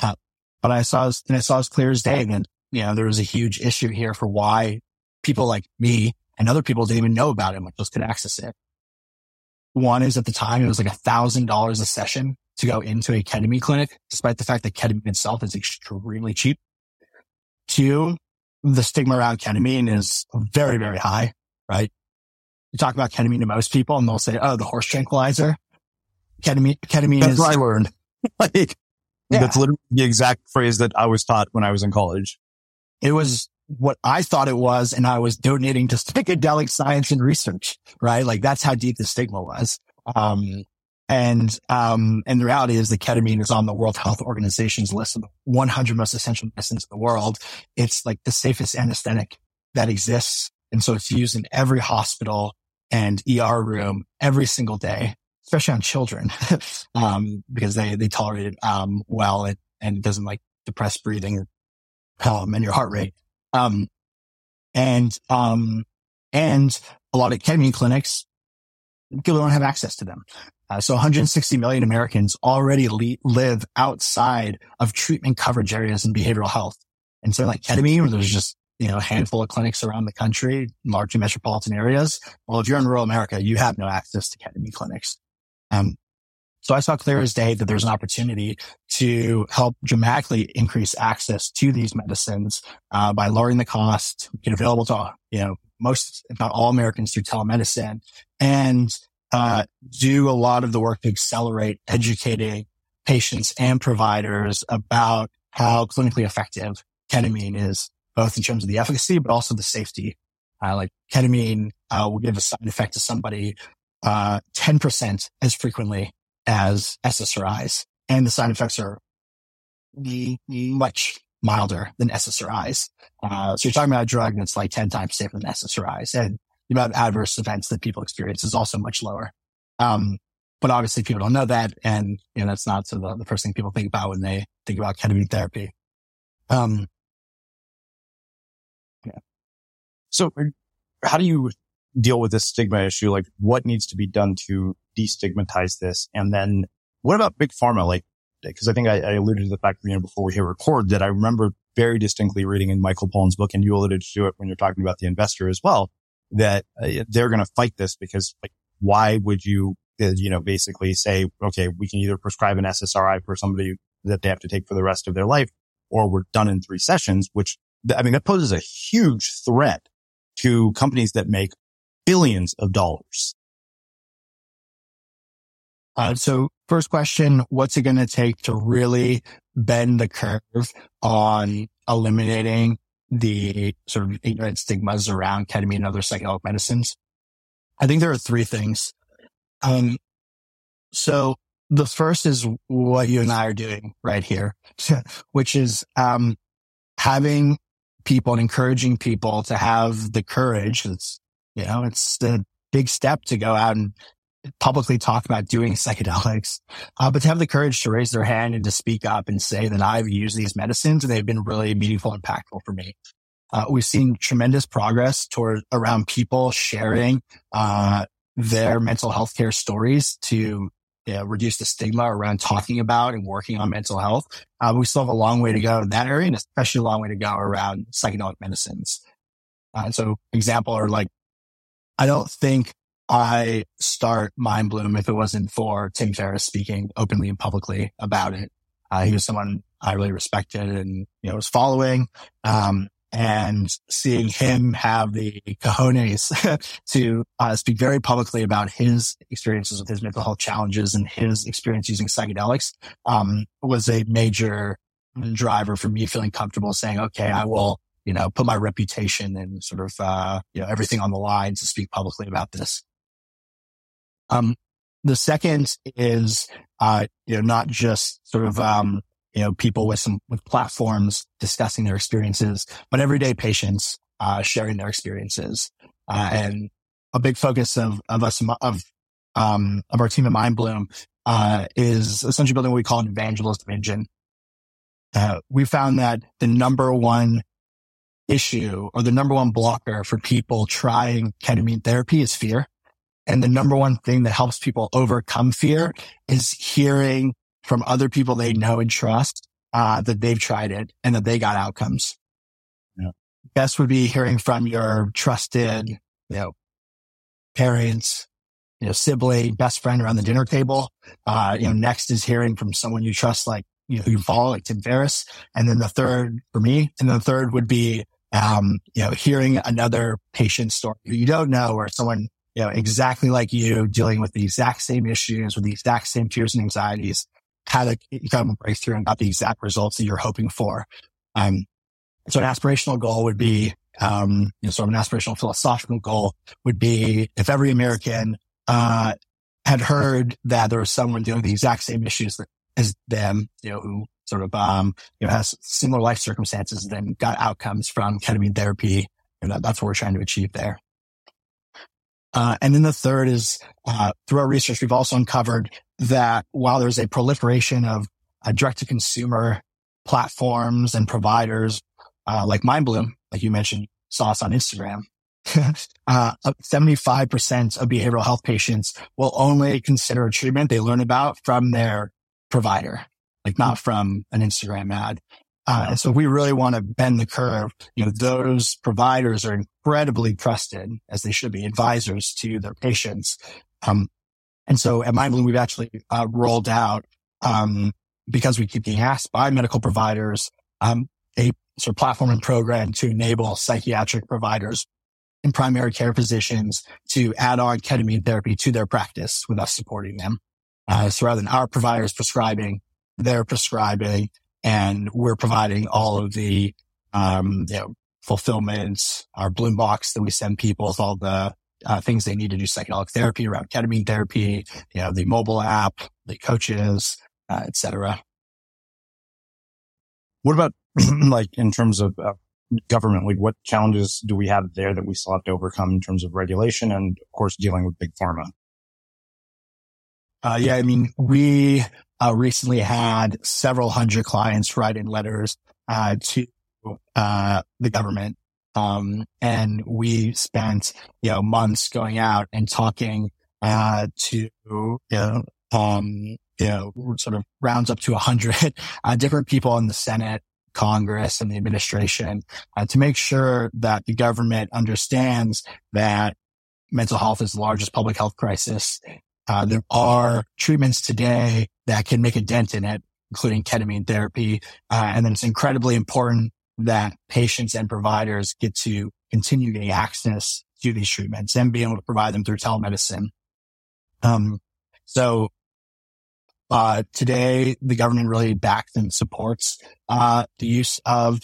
Uh, but I saw, and I saw as clear as day that, you know, there was a huge issue here for why people like me and other people didn't even know about it, much less could access it. One is, at the time, it was like a thousand dollars a session to go into a ketamine clinic, despite the fact that ketamine itself is extremely cheap. Two, the stigma around ketamine is very, very high, right? You talk about ketamine to most people and they'll say, oh, the horse tranquilizer. Ketamine, ketamine that's is... That's what I learned. like, yeah. That's literally the exact phrase that I was taught when I was in college. It was what I thought it was, and I was donating to psychedelic science and research, right? Like, that's how deep the stigma was. Um, and, um, and the reality is that ketamine is on the World Health Organization's list of the one hundred most essential medicines in the world. It's like the safest anesthetic that exists. And so it's used in every hospital and E R room every single day, especially on children, um, because they, they tolerate it, um, well, and, and it doesn't like depress breathing, um, and your heart rate. Um, and, um, and a lot of ketamine clinics, people don't have access to them. Uh, so one hundred sixty million Americans already le- live outside of treatment coverage areas in behavioral health. And so like ketamine, where there's just, you know, a handful of clinics around the country, largely metropolitan areas. Well, if you're in rural America, you have no access to ketamine clinics. Um, so I saw clear as day that there's an opportunity to help dramatically increase access to these medicines, uh, by lowering the cost, get available to, you know, most, if not all Americans through telemedicine, and, uh, do a lot of the work to accelerate educating patients and providers about how clinically effective ketamine is, both in terms of the efficacy, but also the safety. Uh, like ketamine, uh, will give a side effect to somebody, uh, ten percent as frequently as S S R Is, and the side effects are much milder than S S R Is. Uh, so you're talking about a drug that's like ten times safer than S S R Is, and the amount of adverse events that people experience is also much lower. Um, but obviously people don't know that, and you know that's not sort of the first thing people think about when they think about ketamine therapy. Um, yeah. So how do you deal with this stigma issue? Like, what needs to be done to destigmatize this? And then what about big pharma? Like, because I think I, I alluded to the fact, you know, before we hit record, that I remember very distinctly reading in Michael Pollan's book, and you alluded to it when you're talking about The Investor as well, that uh, they're going to fight this because, like, why would you, uh, you know, basically say, okay, we can either prescribe an S S R I for somebody that they have to take for the rest of their life, or we're done in three sessions, which I mean, that poses a huge threat to companies that make billions of dollars. Uh, so first question, what's it going to take to really bend the curve on eliminating the sort of ignorant stigmas around ketamine and other psychedelic medicines? I think there are three things. Um, so the first is what you and I are doing right here, which is um, having people and encouraging people to have the courage. It's, you know, it's a big step to go out and publicly talk about doing psychedelics, uh, but to have the courage to raise their hand and to speak up and say that I've used these medicines and they've been really meaningful and impactful for me. Uh, we've seen tremendous progress toward around people sharing uh, their mental health care stories to you know, reduce the stigma around talking about and working on mental health. Uh, but we still have a long way to go in that area, and especially a long way to go around psychedelic medicines. Uh, so example are like, I don't think I start Mindbloom if it wasn't for Tim Ferriss speaking openly and publicly about it. Uh, he was someone I really respected and, you know, was following. Um, and seeing him have the cojones to uh, speak very publicly about his experiences with his mental health challenges and his experience using psychedelics, um, was a major driver for me feeling comfortable saying, okay, I will, you know, put my reputation and sort of, uh, you know, everything on the line to speak publicly about this. Um, the second is, uh, you know, not just sort of, um, you know, people with some, with platforms discussing their experiences, but everyday patients, uh, sharing their experiences. Uh, and a big focus of, of us, of, um, of our team at Mindbloom, uh, is essentially building what we call an evangelist engine. Uh, we found that the number one issue or the number one blocker for people trying ketamine therapy is fear. And the number one thing that helps people overcome fear is hearing from other people they know and trust uh that they've tried it and that they got outcomes. Yeah. Best would be hearing from your trusted, you know, parents, you know, sibling, best friend around the dinner table. Uh, you know, next is hearing from someone you trust, like, you know, who you follow, like Tim Ferriss. And then the third for me, and the third would be, um, you know, hearing another patient story who you don't know, or someone, you know, exactly like you, dealing with the exact same issues, with the exact same fears and anxieties, how to kind of break through and got the exact results that you're hoping for. Um, so an aspirational goal would be, um, you know, sort of an aspirational philosophical goal would be if every American, uh, had heard that there was someone dealing with the exact same issues that, as them, you know, who sort of, um, you know, has similar life circumstances, then got outcomes from ketamine therapy. You know, that's what we're trying to achieve there. Uh, and then the third is, uh, through our research, we've also uncovered that while there's a proliferation of uh, direct-to-consumer platforms and providers, uh, like Mindbloom, like you mentioned, saw us on Instagram, uh, seventy-five percent of behavioral health patients will only consider a treatment they learn about from their provider, like not from an Instagram ad. Uh, and so we really want to bend the curve. You know, those providers are incredibly trusted, as they should be, advisors to their patients. Um, and so at Mindbloom, we've actually uh, rolled out, um, because we keep getting asked by medical providers, um, a sort of platform and program to enable psychiatric providers and primary care physicians to add on ketamine therapy to their practice with us supporting them. Uh, so rather than our providers prescribing, they're prescribing. And we're providing all of the, um, you know, fulfillments, our Bloom box that we send people with all the uh, things they need to do psychedelic therapy around ketamine therapy, you know, the mobile app, the coaches, uh, et cetera. What about like in terms of uh, government, like what challenges do we have there that we still have to overcome in terms of regulation and of course dealing with big pharma? Uh, yeah, I mean, we, Uh, recently had several hundred clients write in letters, uh, to, uh, the government. Um, and we spent, you know, months going out and talking, uh, to, you know, um, you know, sort of rounds up to a hundred, uh, different people in the Senate, Congress, and the administration, uh, to make sure that the government understands that mental health is the largest public health crisis. Uh, there are treatments today that can make a dent in it, including ketamine therapy. Uh, and then it's incredibly important that patients and providers get to continue getting access to these treatments and being able to provide them through telemedicine. Um, so, uh, today the government really backs and supports, uh, the use of,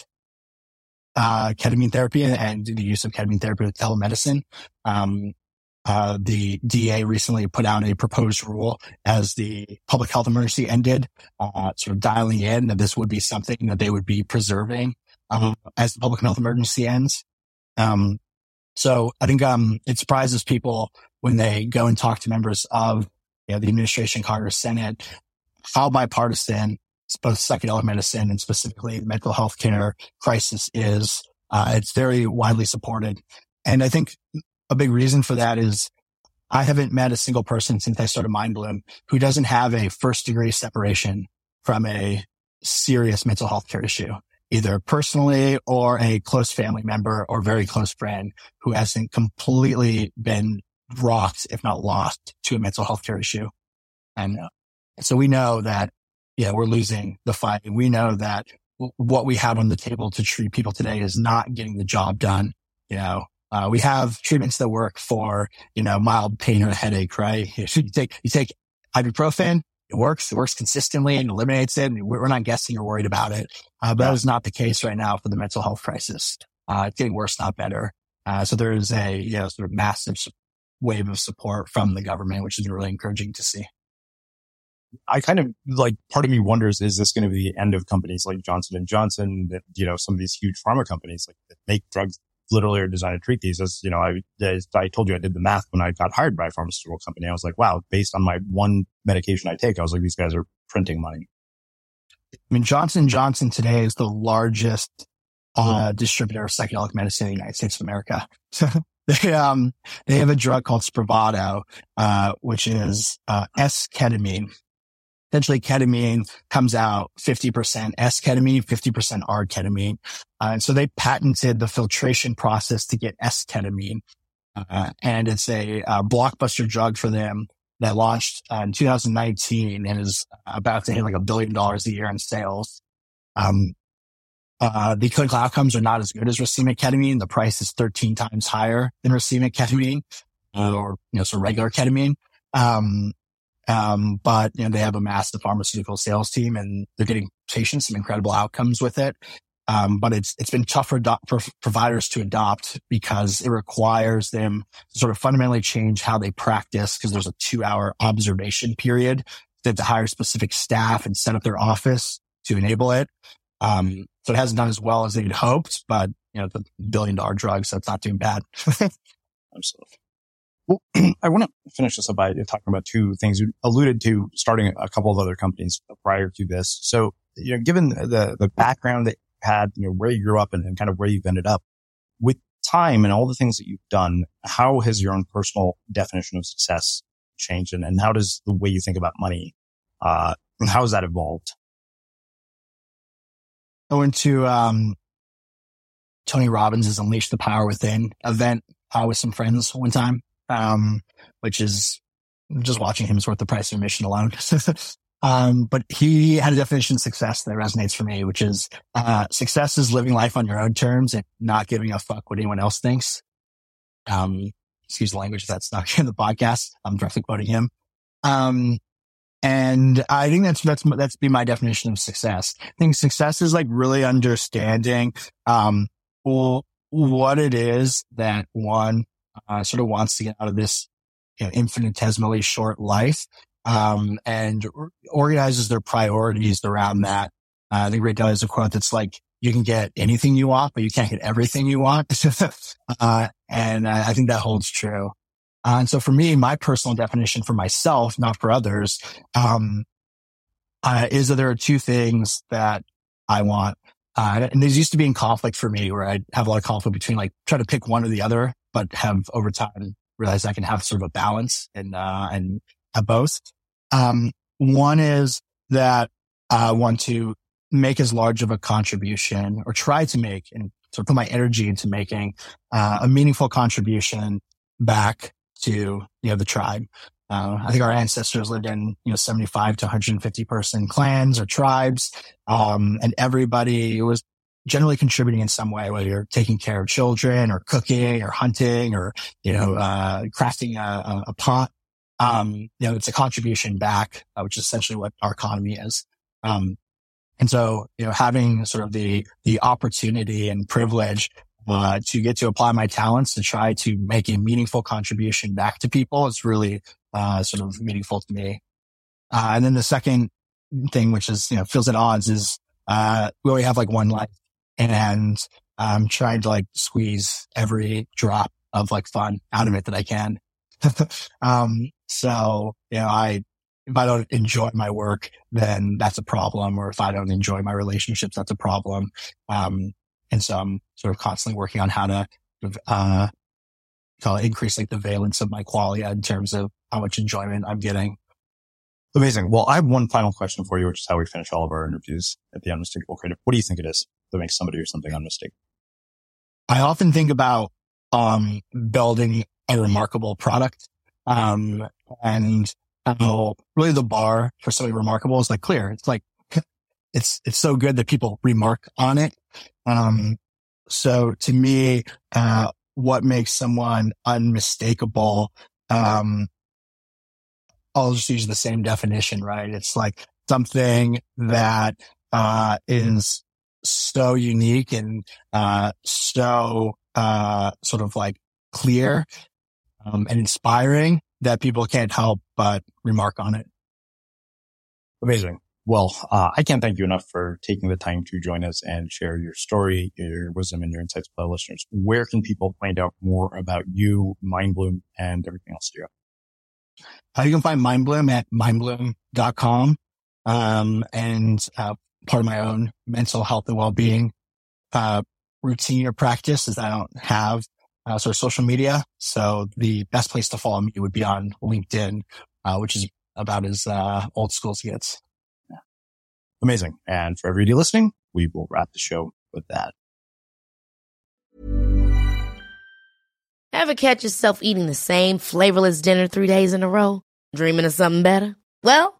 uh, ketamine therapy and the use of ketamine therapy with telemedicine. Um, uh, the D A recently put out a proposed rule as the public health emergency ended, uh, sort of dialing in that this would be something that they would be preserving, um, as the public health emergency ends. Um, so I think, um, it surprises people when they go and talk to members of, you know, the administration, Congress, Senate, how bipartisan both psychedelic medicine and specifically the mental health care crisis is. Uh, it's very widely supported. And I think a big reason for that is I haven't met a single person since I started Mindbloom who doesn't have a first degree separation from a serious mental health care issue, either personally or a close family member or very close friend who hasn't completely been rocked, if not lost, to a mental health care issue. And uh, so we know that, yeah, we're losing the fight. We know that w- what we have on the table to treat people today is not getting the job done. You know, uh, we have treatments that work for, you know, mild pain or a headache, right? You take, you take ibuprofen. It works. It works consistently and eliminates it. And we're not guessing or worried about it. Uh, but that is not the case right now for the mental health crisis. Uh, it's getting worse, not better. Uh, so there is a, you know, sort of massive wave of support from the government, which is really encouraging to see. I kind of like, part of me wonders, is this going to be the end of companies like Johnson and Johnson, that, you know, some of these huge pharma companies like that make drugs literally are designed to treat these? As you know, I, as I told you, I did the math when I got hired by a pharmaceutical company. I was like, wow, based on my one medication I take, I was like, these guys are printing money. I mean, Johnson and Johnson today is the largest uh, distributor of psychedelic medicine in the United States of America. They, um, they have a drug called Spravato, uh, which is, uh, S-ketamine. Essentially, ketamine comes out fifty percent S-ketamine, fifty percent R-ketamine. Uh, and so they patented the filtration process to get S-ketamine. Uh, and it's a, uh, blockbuster drug for them that launched uh, in two thousand nineteen and is about to hit like a billion dollars a year in sales. Um, Uh, the clinical outcomes are not as good as racemic ketamine. The price is thirteen times higher than racemic ketamine, uh, or, you know, so regular ketamine. Um, um, but, you know, they have a massive pharmaceutical sales team and they're getting patients some incredible outcomes with it. Um, but it's, it's been tough for, do- for providers to adopt because it requires them to sort of fundamentally change how they practice, because there's a two hour observation period. They have to hire specific staff and set up their office to enable it. Um, so it hasn't done as well as they'd hoped, but, you know, it's a billion dollar drug, so it's not doing bad. Absolutely. Well, I want to finish this up by talking about two things. You alluded to starting a couple of other companies prior to this. So, you know, given the, the background that you had, you know, where you grew up and, and kind of where you've ended up with time and all the things that you've done, how has your own personal definition of success changed? And, and how does the way you think about money, uh, how has that evolved? I went to um, Tony Robbins' Unleash the Power Within event uh, with some friends one time, um, which is just watching him is worth the price of admission alone. um, but he had a definition of success that resonates for me, which is uh, success is living life on your own terms and not giving a fuck what anyone else thinks. Um, excuse the language if that's not in the podcast. I'm directly quoting him. Um, And I think that's, that's, that's been my definition of success. I think success is like really understanding, um, well, what it is that one, uh, sort of wants to get out of this, you know, infinitesimally short life, um, and r- organizes their priorities around that. Uh, I think Ray Dalio has a quote that's like, you can get anything you want, but you can't get everything you want. uh, and I, I think that holds true. Uh, and so for me, my personal definition for myself, not for others, um, uh, is that there are two things that I want. Uh, and these used to be in conflict for me, where I'd have a lot of conflict between like try to pick one or the other, but have over time realized I can have sort of a balance and, uh, and have both. Um, one is that I want to make as large of a contribution, or try to make, and sort of put my energy into making, uh, a meaningful contribution back to, you know, the tribe. Uh, I think our ancestors lived in, you know, seventy-five to one hundred fifty person clans or tribes. Um, and everybody was generally contributing in some way, whether you're taking care of children or cooking or hunting or, you know, uh, crafting a, a pot. Um, you know, it's a contribution back, uh, which is essentially what our economy is. Um, and so, you know, having sort of the, the opportunity and privilege, uh, to get to apply my talents to try to make a meaningful contribution back to people is really, uh, sort of meaningful to me. Uh, and then the second thing, which is, you know, feels at odds is, uh, we only have like one life. And I'm trying to like squeeze every drop of like fun out of it that I can. um, so, you know, I, if I don't enjoy my work, then that's a problem. Or if I don't enjoy my relationships, that's a problem. Um, and so I'm sort of constantly working on how to, uh, call it increase like the valence of my qualia in terms of how much enjoyment I'm getting. Amazing. Well, I have one final question for you, which is how we finish all of our interviews at the Unmistakable Creative. What do you think it is that makes somebody or something unmistakable? I often think about um building a remarkable product, um and how really the bar for something remarkable is like clear. It's like it's it's so good that people remark on it. Um so to me, uh what makes someone unmistakable, um I'll just use the same definition, right? It's like something that uh is so unique and uh so uh sort of like clear um and inspiring that people can't help but remark on it. Amazing. Well, uh I can't thank you enough for taking the time to join us and share your story, your wisdom, and your insights with our listeners. Where can people find out more about you, Mindbloom, and everything else you have? Uh, you can find Mindbloom at mindbloom dot com. Um, and, uh, part of my own mental health and well-being, uh, routine or practice is I don't have, uh, sort of social media. So the best place to follow me would be on LinkedIn, uh, which is about as, uh, old school as it gets. Yeah. Amazing. And for everybody listening, we will wrap the show with that. Ever catch yourself eating the same flavorless dinner three days in a row? Dreaming of something better? Well,